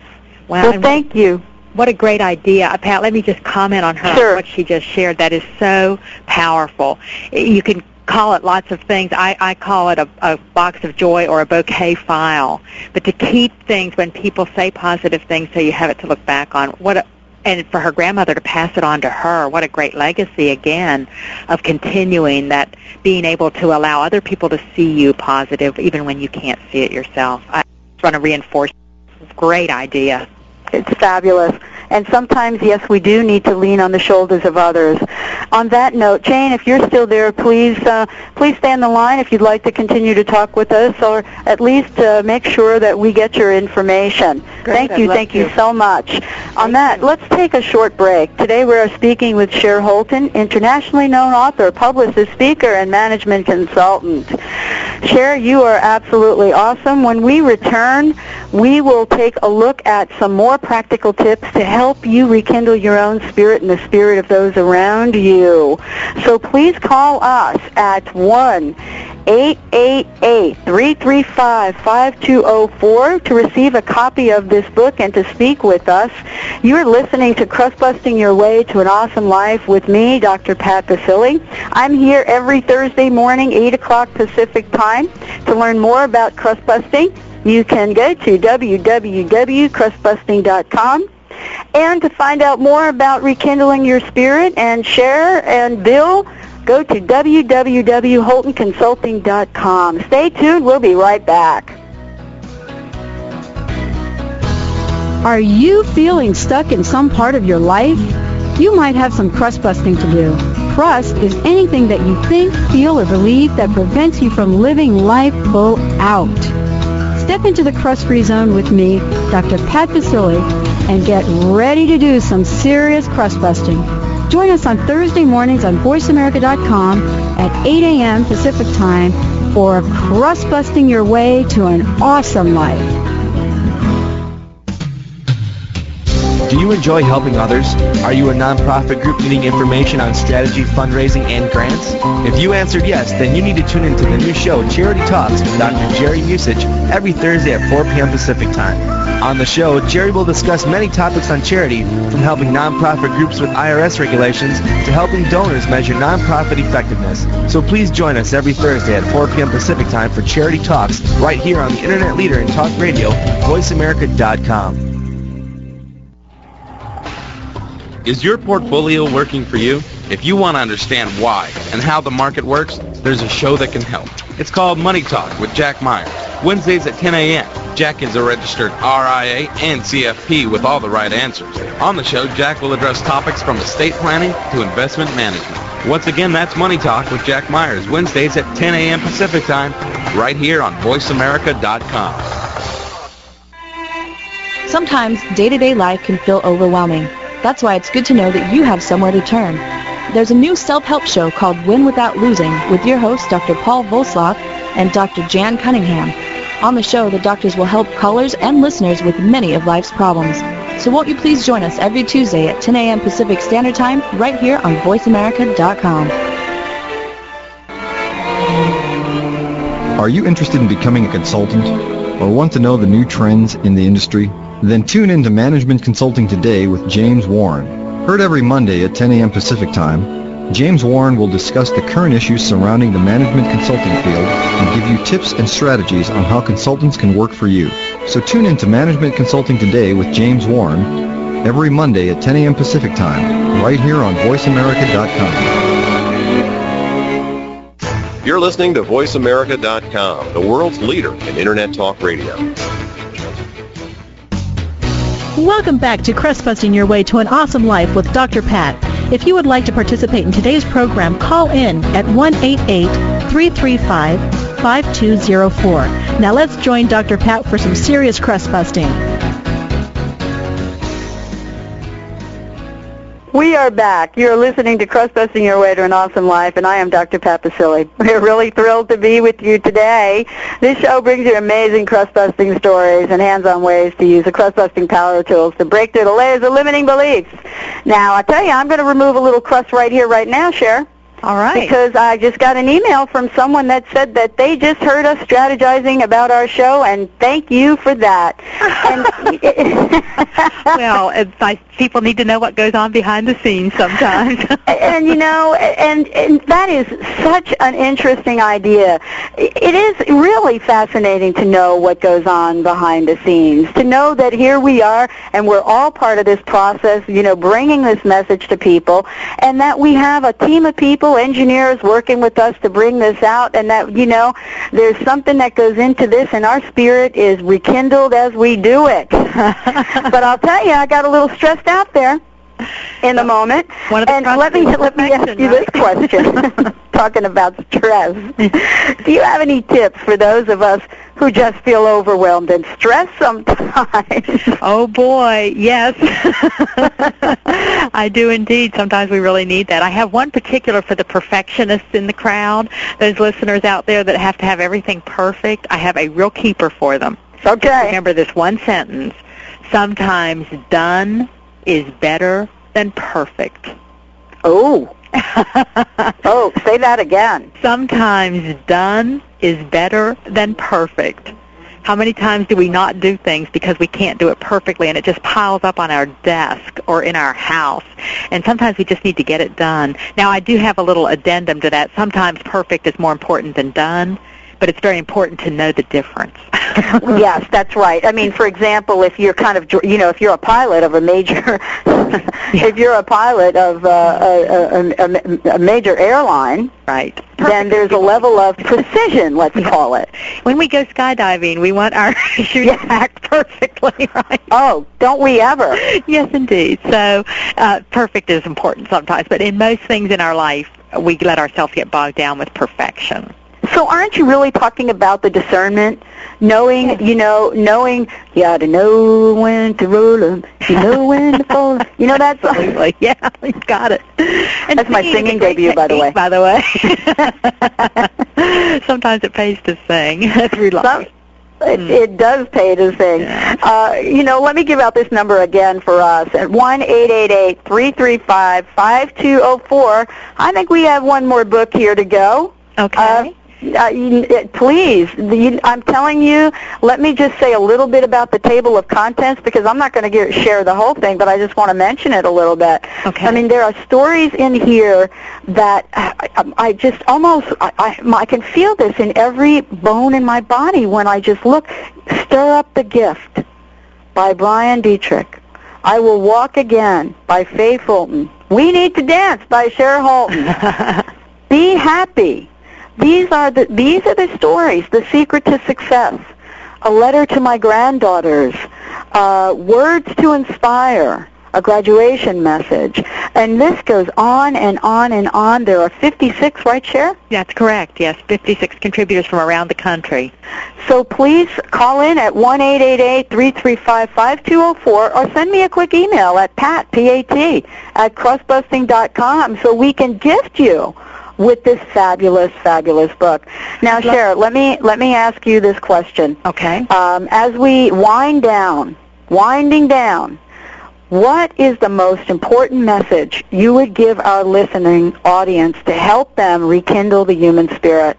Wow. Well, thank you. What a great idea. Pat, let me just comment on her, sure. What she just shared. That is so powerful. You can call it lots of things. I, I call it a, a box of joy or a bouquet file. But to keep things when people say positive things so you have it to look back on. What a, and for her grandmother to pass it on to her, what a great legacy, again, of continuing that, being able to allow other people to see you positive even when you can't see it yourself. I just want to reinforce it. Great idea. It's fabulous. And sometimes, yes, we do need to lean on the shoulders of others. On that note, Jane, if you're still there, please uh, please stay on the line if you'd like to continue to talk with us, or at least uh, make sure that we get your information. Great, thank you, thank you so much. On that, let's take a short break. Today we are speaking with Cher Holton, internationally known author, publicist, speaker, and management consultant. Cher, you are absolutely awesome. When we return, we will take a look at some more practical tips to help you rekindle your own spirit and the spirit of those around you. So please call us at one eight eight eight, three three five, five two zero four to receive a copy of this book and to speak with us. You're listening to Crust-Busting Your Way to an Awesome Life with me, Doctor Pat Baccili. I'm here every Thursday morning, eight o'clock Pacific time. To learn more about crust-busting, you can go to w w w dot crust busting dot com. And to find out more about Rekindling Your Spirit and Cher and Bill, go to w w w dot holton consulting dot com. Stay tuned. We'll be right back. Are you feeling stuck in some part of your life? You might have some crust busting to do. Crust is anything that you think, feel, or believe that prevents you from living life full out. Step into the crust-free zone with me, Doctor Pat Baccili, and get ready to do some serious crust-busting. Join us on Thursday mornings on voice america dot com at eight a m Pacific Time for Crust-Busting Your Way to an Awesome Life. Do you enjoy helping others? Are you a nonprofit group needing information on strategy, fundraising, and grants? If you answered yes, then you need to tune into the new show, Charity Talks, with Doctor Jerry Musich, every Thursday at four p m Pacific Time. On the show, Jerry will discuss many topics on charity, from helping nonprofit groups with I R S regulations to helping donors measure nonprofit effectiveness. So please join us every Thursday at four p m Pacific Time for Charity Talks, right here on the Internet leader in talk radio, voice america dot com. Is your portfolio working for you? If you want to understand why and how the market works, there's a show that can help. It's called Money Talk with Jack Myers, Wednesdays at ten a m Jack is a registered R I A and C F P with all the right answers. On the show, Jack will address topics from estate planning to investment management. Once again, that's Money Talk with Jack Myers, Wednesdays at ten a m Pacific Time, right here on voice america dot com. Sometimes day-to-day life can feel overwhelming. That's why it's good to know that you have somewhere to turn. There's a new self-help show called Win Without Losing with your hosts Doctor Paul Volslaw and Doctor Jan Cunningham. On the show, the doctors will help callers and listeners with many of life's problems. So won't you please join us every Tuesday at ten a m Pacific Standard Time right here on voice america dot com. Are you interested in becoming a consultant or want to know the new trends in the industry? Then tune in to Management Consulting Today with James Warren. Heard every Monday at ten a m Pacific Time, James Warren will discuss the current issues surrounding the management consulting field and give you tips and strategies on how consultants can work for you. So tune in to Management Consulting Today with James Warren every Monday at ten a m Pacific Time, right here on voice america dot com. You're listening to voice america dot com, the world's leader in Internet talk radio. Welcome back to Crust-Busting Your Way to an Awesome Life with Doctor Pat. If you would like to participate in today's program, call in at one eight eight, three three five, five two zero four. Now let's join Doctor Pat for some serious crust-busting. We are back. You're listening to Crust-Busting Your Way to an Awesome Life, and I am Doctor Pat Baccili. We're really thrilled to be with you today. This show brings you amazing crust-busting stories and hands-on ways to use the crust-busting power tools to break through the layers of limiting beliefs. Now, I tell you, I'm going to remove a little crust right here, right now, Cher. All right. Because I just got an email from someone that said that they just heard us strategizing about our show, and thank you for that. And well, it's nice. People need to know what goes on behind the scenes sometimes. And, you know, and, and that is such an interesting idea. It is really fascinating to know what goes on behind the scenes, to know that here we are, and we're all part of this process, you know, bringing this message to people, and that we have a team of people, engineers working with us to bring this out, and that, you know, there's something that goes into this, and our spirit is rekindled as we do it. But I'll tell you, I got a little stressed out there in the moment, One of the and let me let me ask you this question. Talking about stress, do you have any tips for those of us who just feel overwhelmed and stressed sometimes? Oh boy, yes. I do indeed. Sometimes we really need that. I have one particular for the perfectionists in the crowd, those listeners out there that have to have everything perfect. I have a real keeper for them. Okay. Just remember this one sentence. Sometimes done is better than perfect. Oh. Oh, say that again. Sometimes done is better than perfect. How many times do we not do things because we can't do it perfectly, and it just piles up on our desk or in our house? And sometimes we just need to get it done. Now, I do have a little addendum to that. Sometimes perfect is more important than done, but it's very important to know the difference. Yes, that's right. I mean, for example, if you're kind of, you know, if you're a pilot of a major, if you're a pilot of uh, a, a, a major airline, right, perfect, then there's a level of precision, let's yeah. call it. When we go skydiving, we want our shoe yeah. to act perfectly, right? Oh, don't we ever? Yes, indeed. So uh, perfect is important sometimes, but in most things in our life, we let ourselves get bogged down with perfection. So aren't you really talking about the discernment, knowing, yeah. you know, knowing, you ought to know when to roll them, you know when to fold them. You know that song? Absolutely. Yeah, you got it. And that's my singing debut, by the way. By the way. Sometimes it pays to sing through life. It, it does pay to sing. Uh, you know, let me give out this number again for us at one eight eight eight, three three five, five two zero four. I think we have one more book here to go. Okay. Uh, Uh, you, please, you, I'm telling you, let me just say a little bit about the table of contents, because I'm not going to share the whole thing, but I just want to mention it a little bit. Okay. I mean, there are stories in here that I, I just almost, I, I, I can feel this in every bone in my body when I just look. Stir Up the Gift by Brian Dietrich. I Will Walk Again by Faye Fulton. We Need to Dance by Cher Holton. Be Happy. These are the these are the stories. The Secret to Success, A Letter to My Granddaughters, uh, Words to Inspire, A Graduation Message, and this goes on and on and on. There are fifty-six, right, Cher? That's correct. Yes, fifty-six contributors from around the country. So please call in at one eight eight eight, three three five, five two zero four, or send me a quick email at pat p a t at crust busting dot com, so we can gift you with this fabulous, fabulous book. Now, Cher, let me let me ask you this question. Okay. Um, as we wind down, winding down, what is the most important message you would give our listening audience to help them rekindle the human spirit?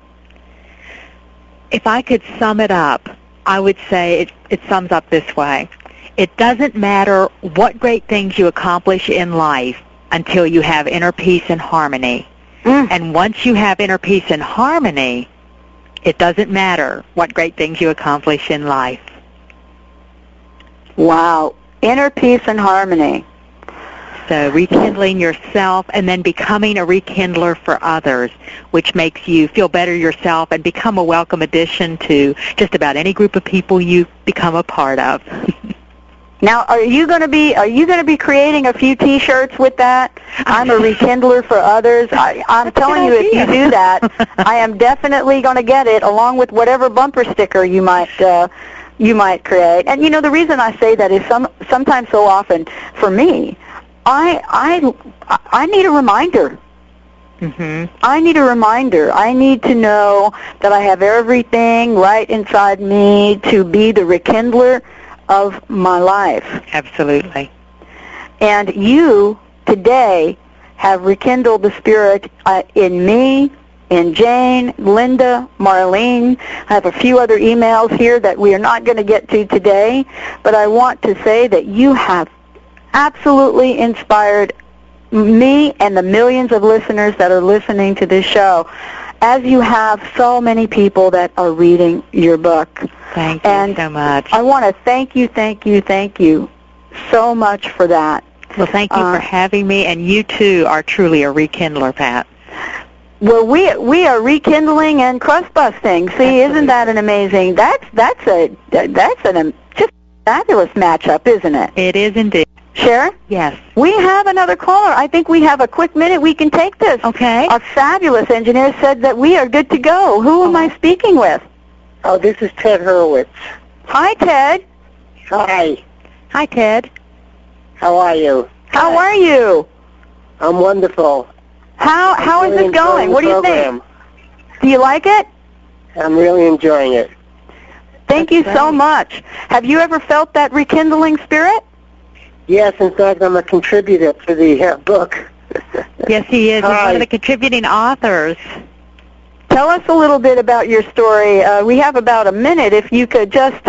If I could sum it up, I would say it, it sums up this way. It doesn't matter what great things you accomplish in life until you have inner peace and harmony. Mm. And once you have inner peace and harmony, it doesn't matter what great things you accomplish in life. Wow. Inner peace and harmony. So rekindling yourself and then becoming a rekindler for others, which makes you feel better yourself and become a welcome addition to just about any group of people you become a part of. Now, are you going to be are you going to be creating a few T-shirts with that? I'm a rekindler for others. I, I'm telling you, if you do that, I am definitely going to get it, along with whatever bumper sticker you might uh, you might create. And you know, the reason I say that is some sometimes so often for me, I I I need a reminder. Mm-hmm. I need a reminder. I need to know that I have everything right inside me to be the rekindler of my life. Absolutely. And you today have rekindled the spirit uh, in me, in Jane, Linda, Marlene. I have a few other emails here that we are not going to get to today, but I want to say that you have absolutely inspired me and the millions of listeners that are listening to this show, as you have so many people that are reading your book. Thank you and so much. I want to thank you, thank you, thank you so much for that. Well, thank you uh, for having me, and you, too, are truly a rekindler, Pat. Well, we we are rekindling and crust-busting. See, absolutely. Isn't that an amazing, that's, that's, a, that's an, just a fabulous matchup, isn't it? It is indeed. Cher? Yes. We have another caller. I think we have a quick minute. We can take this. Okay. A fabulous engineer said that we are good to go. Who am I speaking with? Oh, this is Ted Hurwitz. Hi, Ted. Hi. Hi, Ted. How are you? How Hi. are you? I'm wonderful. How How really is this going? What do you program. think? Do you like it? I'm really enjoying it. Thank That's you funny. so much. Have you ever felt that rekindling spirit? Yes, in fact, I'm a contributor to the uh, book. Yes, he is. He's one of the contributing authors. Tell us a little bit about your story. Uh, we have about a minute. If you could just,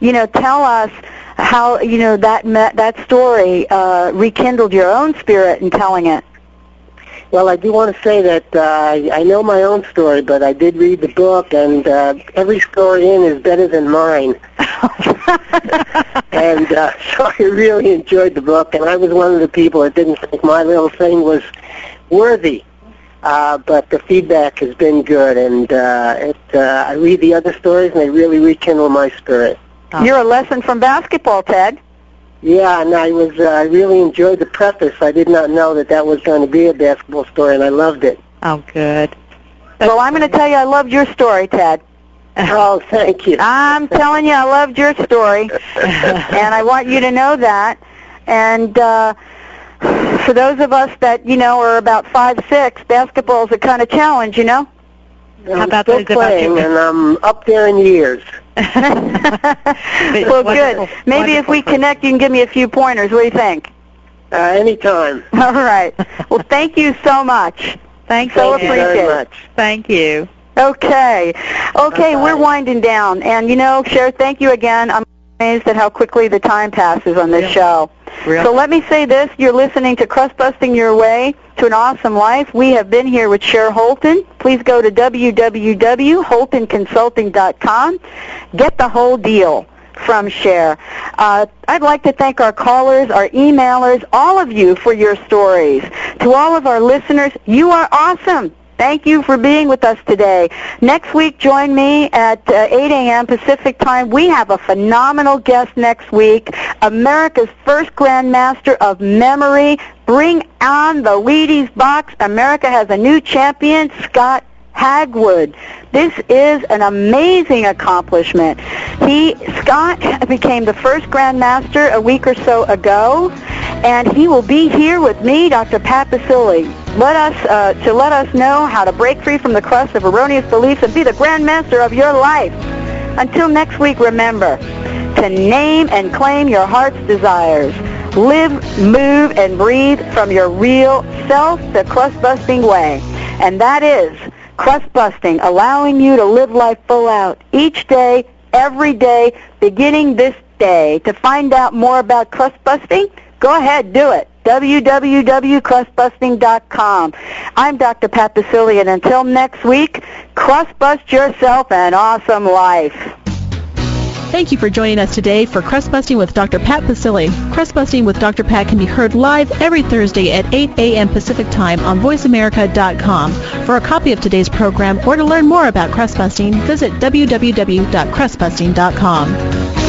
you know, tell us how, you know, that that story uh, rekindled your own spirit in telling it. Well, I do want to say that uh, I know my own story, but I did read the book, and uh, every story in is better than mine. And uh, so I really enjoyed the book, and I was one of the people that didn't think my little thing was worthy. Uh, but the feedback has been good, and uh, it, uh, I read the other stories, and they really rekindle my spirit. Oh. You're a lesson from basketball, Ted. Yeah, and I was uh, I really enjoyed the preface. I did not know that that was going to be a basketball story, and I loved it. Oh, good. That's well, I'm going to tell you I loved your story, Ted. Oh, thank you. I'm telling you, I loved your story, and I want you to know that. And uh, for those of us that, you know, are about five six, basketball is a kind of challenge, you know? I'm How about still playing, and I'm up there in years. Well, good. Maybe if we connect, you can give me a few pointers. What do you think? Uh, anytime. All right. Well, thank you so much. Thanks so appreciate you very much. Thank you. Okay. Okay, we're winding down. And, you know, Cher, thank you again. I'm amazed at how quickly the time passes on this really? show. Really? So let me say this. You're listening to Crust-Busting Your Way to an Awesome Life. We have been here with Cher Holton. Please go to w w w dot holton consulting dot com. Get the whole deal from Cher. Uh, I'd like to thank our callers, our emailers, all of you for your stories. To all of our listeners, you are awesome. Thank you for being with us today. Next week, join me at uh, eight a m Pacific time. We have a phenomenal guest next week, America's first grandmaster of memory. Bring on the Wheaties box. America has a new champion, Scott Hagwood. This is an amazing accomplishment. He, Scott became the first grandmaster a week or so ago, and he will be here with me, Doctor Pat Baccili, let us, uh, to let us know how to break free from the crust of erroneous beliefs and be the grandmaster of your life. Until next week, remember to name and claim your heart's desires. Live, move, and breathe from your real self the crust-busting way. And that is crust-busting, allowing you to live life full out each day, every day, beginning this day. To find out more about crust-busting, go ahead, do it. w w w dot crust busting dot com. I'm Doctor Pat Baccili, and until next week, crust bust yourself an awesome life. Thank you for joining us today for Crust Busting with Doctor Pat Baccili. Crust Busting with Doctor Pat can be heard live every Thursday at eight a m Pacific Time on voice america dot com. For a copy of today's program or to learn more about crust busting, visit w w w dot crust busting dot com.